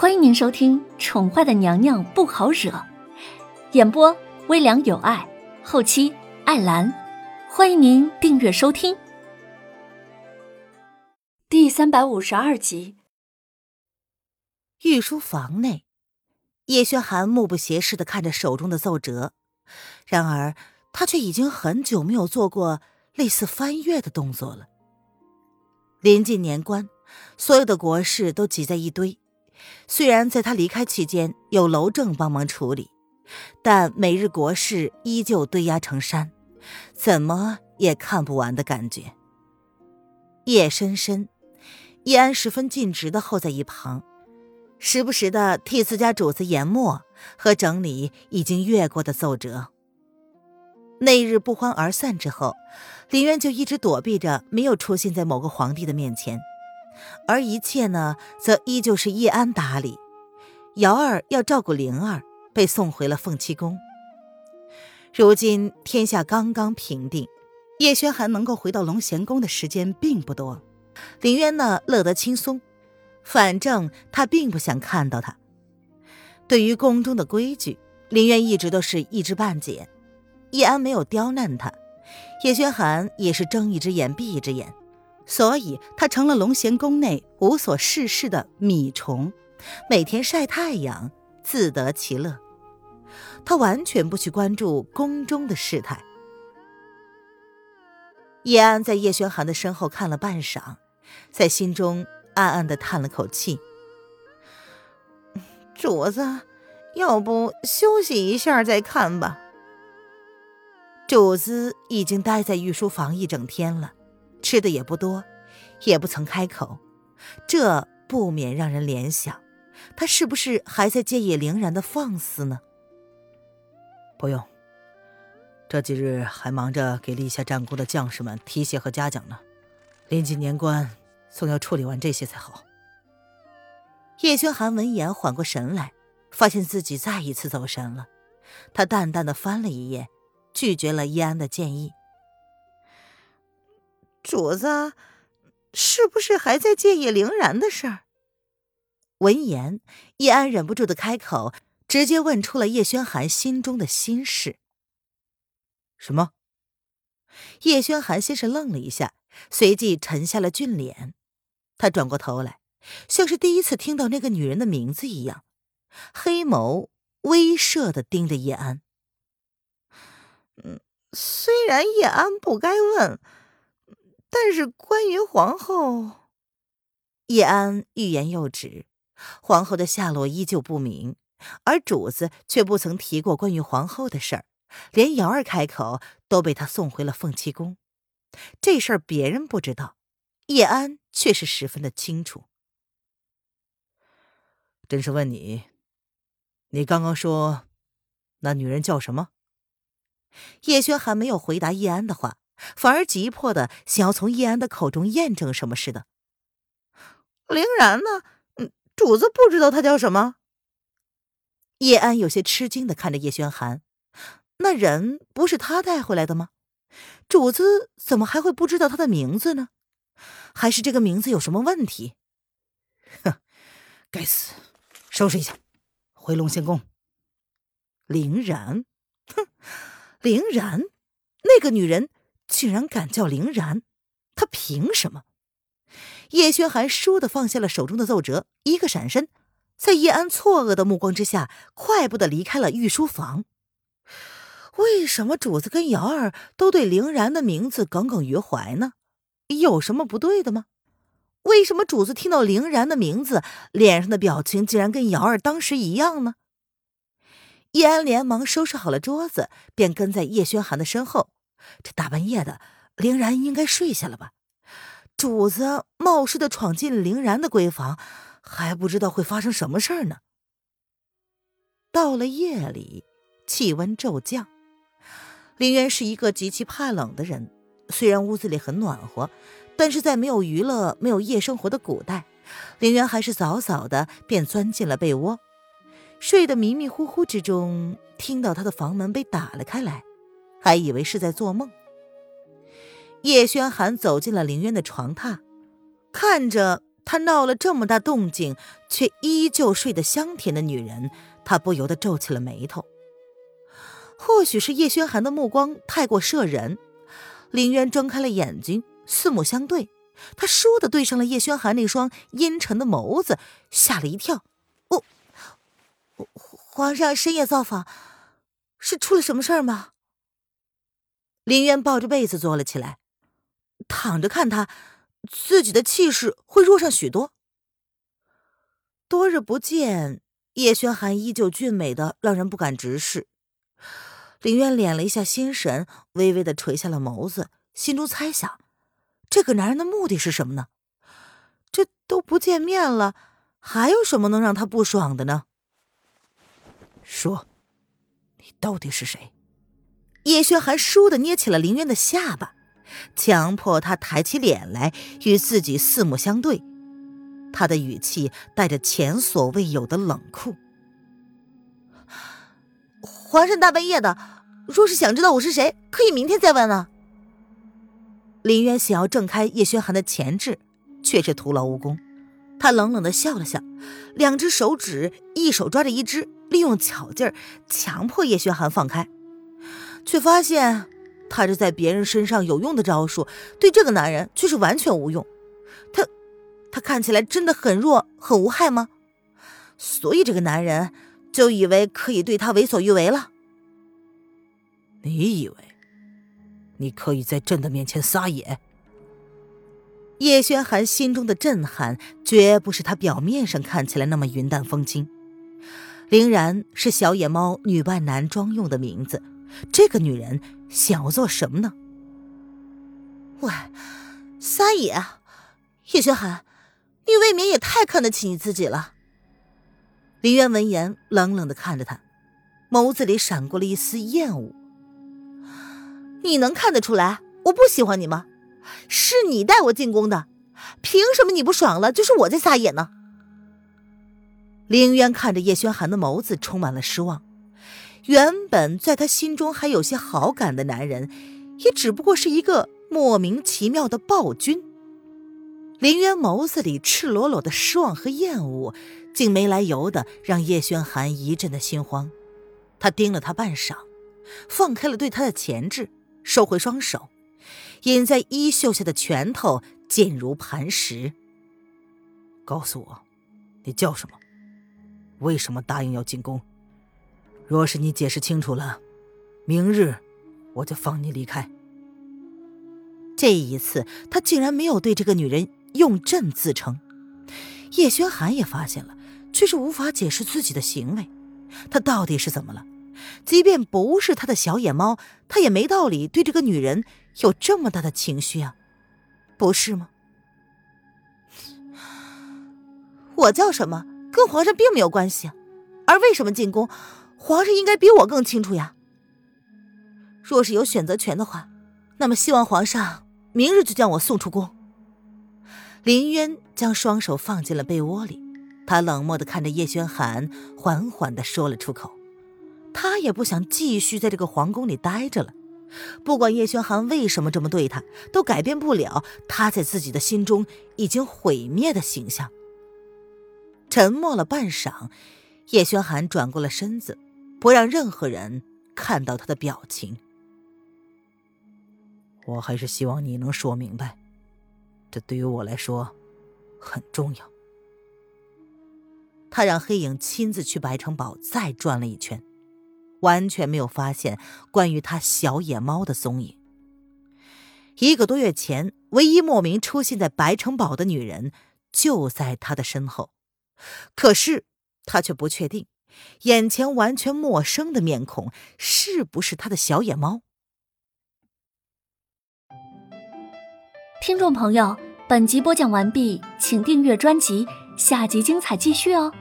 欢迎您收听《宠坏的娘娘不好惹》，演播微凉有爱，后期艾兰。欢迎您订阅收听。第352集。御书房内，叶轩寒目不斜视地看着手中的奏折，然而他却已经很久没有做过类似翻阅的动作了。临近年关，所有的国事都挤在一堆，虽然在他离开期间有楼正帮忙处理，但每日国事依旧堆压成山，怎么也看不完的感觉。夜深深，叶安十分尽职地候在一旁，时不时地替自家主子研墨和整理已经阅过的奏折。那日不欢而散之后，林渊就一直躲避着，没有出现在某个皇帝的面前，而一切呢，则依旧是叶安打理。瑶儿要照顾灵儿，被送回了凤栖宫。如今天下刚刚平定，叶轩寒能够回到龙贤宫的时间并不多。林渊呢，乐得轻松，反正他并不想看到他。对于宫中的规矩，林渊一直都是一知半解。叶安没有刁难他，叶轩寒也是睁一只眼闭一只眼，所以他成了龙贤宫内无所事事的米虫，每天晒太阳，自得其乐。他完全不去关注宫中的事态。叶安在叶轩寒的身后看了半晌，在心中暗暗地叹了口气，主子，要不休息一下再看吧。主子已经待在御书房一整天了，吃的也不多，也不曾开口，这不免让人联想，他是不是还在借野凌然的放肆呢？不用，这几日还忙着给立下战功的将士们提携和嘉奖呢，临近年关，总要处理完这些才好。叶轩寒闻言缓过神来，发现自己再一次走神了。他淡淡的翻了一页，拒绝了叶安的建议。主子，是不是还在介意凌然的事儿？闻言，叶安忍不住的开口，直接问出了叶轩寒心中的心事。什么？叶轩寒先是愣了一下，随即沉下了俊脸。他转过头来，像是第一次听到那个女人的名字一样，黑眸微射地盯着叶安。虽然叶安不该问，但是关于皇后，叶安欲言又止。皇后的下落依旧不明，而主子却不曾提过关于皇后的事儿，连瑶儿开口都被他送回了凤栖宫。这事儿别人不知道，叶安却是十分的清楚。真是问你刚刚说那女人叫什么？叶轩寒没有回答叶安的话，反而急迫的想要从叶安的口中验证什么似的。凌然呢？主子不知道他叫什么。叶安有些吃惊的看着叶轩寒，那人不是他带回来的吗？主子怎么还会不知道他的名字呢？还是这个名字有什么问题？哼，该死！收拾一下，回龙仙宫。凌然，哼，凌然，那个女人竟然敢叫凌然，他凭什么？叶轩寒倏地放下了手中的奏折，一个闪身，在叶安错愕的目光之下，快步地离开了御书房。为什么主子跟瑶儿都对凌然的名字耿耿于怀呢？有什么不对的吗？为什么主子听到凌然的名字，脸上的表情竟然跟瑶儿当时一样呢？叶安连忙收拾好了桌子，便跟在叶轩寒的身后。这大半夜的，凌然应该睡下了吧？主子冒失地闯进凌然的闺房，还不知道会发生什么事儿呢。到了夜里，气温骤降。林渊是一个极其怕冷的人，虽然屋子里很暖和，但是在没有娱乐、没有夜生活的古代，林渊还是早早的便钻进了被窝。睡得迷迷糊糊之中，听到他的房门被打了开来，还以为是在做梦。叶轩寒走进了林渊的床榻，看着她闹了这么大动静，却依旧睡得香甜的女人，她不由得皱起了眉头。或许是叶轩寒的目光太过摄人，林渊睁开了眼睛，四目相对，他倏地对上了叶轩寒那双阴沉的眸子，吓了一跳。皇上深夜造访，是出了什么事儿吗？林渊抱着被子坐了起来，躺着看他，自己的气势会弱上许多。多日不见，叶轩寒依旧俊美的让人不敢直视。林渊敛了一下心神，微微的垂下了眸子，心中猜想，这个男人的目的是什么呢？这都不见面了，还有什么能让他不爽的呢？说，你到底是谁？叶轩寒倏地捏起了林渊的下巴，强迫他抬起脸来与自己四目相对，他的语气带着前所未有的冷酷。皇上大半夜的，若是想知道我是谁，可以明天再问啊。林渊想要挣开叶轩寒的钳制，却是徒劳无功。他冷冷地笑了笑，两只手指一手抓着一只，利用巧劲儿强迫叶轩寒放开，却发现他这在别人身上有用的招数，对这个男人却是完全无用。他看起来真的很弱，很无害吗？所以这个男人就以为可以对他为所欲为了？你以为你可以在朕的面前撒野？叶轩寒心中的震撼绝不是他表面上看起来那么云淡风轻。凌然是小野猫女扮男装用的名字，这个女人想要做什么呢？喂，撒野，叶轩寒，你未免也太看得起你自己了。林渊闻言冷冷地看着他，眸子里闪过了一丝厌恶。你能看得出来我不喜欢你吗？是你带我进宫的，凭什么你不爽了就是我在撒野呢？林渊看着叶轩寒的眸子充满了失望，原本在他心中还有些好感的男人，也只不过是一个莫名其妙的暴君。林渊眸子里赤裸裸的失望和厌恶，竟没来由的让叶轩寒一阵的心慌。他盯了他半晌，放开了对他的钳制，收回双手，隐在衣袖下的拳头坚如磐石。告诉我，你叫什么？为什么答应要进宫？若是你解释清楚了，明日我就放你离开。这一次他竟然没有对这个女人用朕自称。叶轩寒也发现了，却是无法解释自己的行为，他到底是怎么了？即便不是他的小野猫，他也没道理对这个女人有这么大的情绪啊，不是吗？我叫什么跟皇上并没有关系，而为什么进宫，皇上应该比我更清楚呀。若是有选择权的话，那么希望皇上明日就将我送出宫。林渊将双手放进了被窝里，他冷漠地看着叶轩寒，缓缓地说了出口。他也不想继续在这个皇宫里待着了，不管叶轩寒为什么这么对他，都改变不了他在自己的心中已经毁灭的形象。沉默了半晌，叶轩寒转过了身子，不让任何人看到他的表情。我还是希望你能说明白，这对于我来说很重要。他让黑影亲自去白城堡再转了一圈，完全没有发现关于他小野猫的踪影。1个多月前，唯一莫名出现在白城堡的女人就在他的身后，可是他却不确定眼前完全陌生的面孔是不是他的小野猫。听众朋友，本集播讲完毕，请订阅专辑，下集精彩继续哦。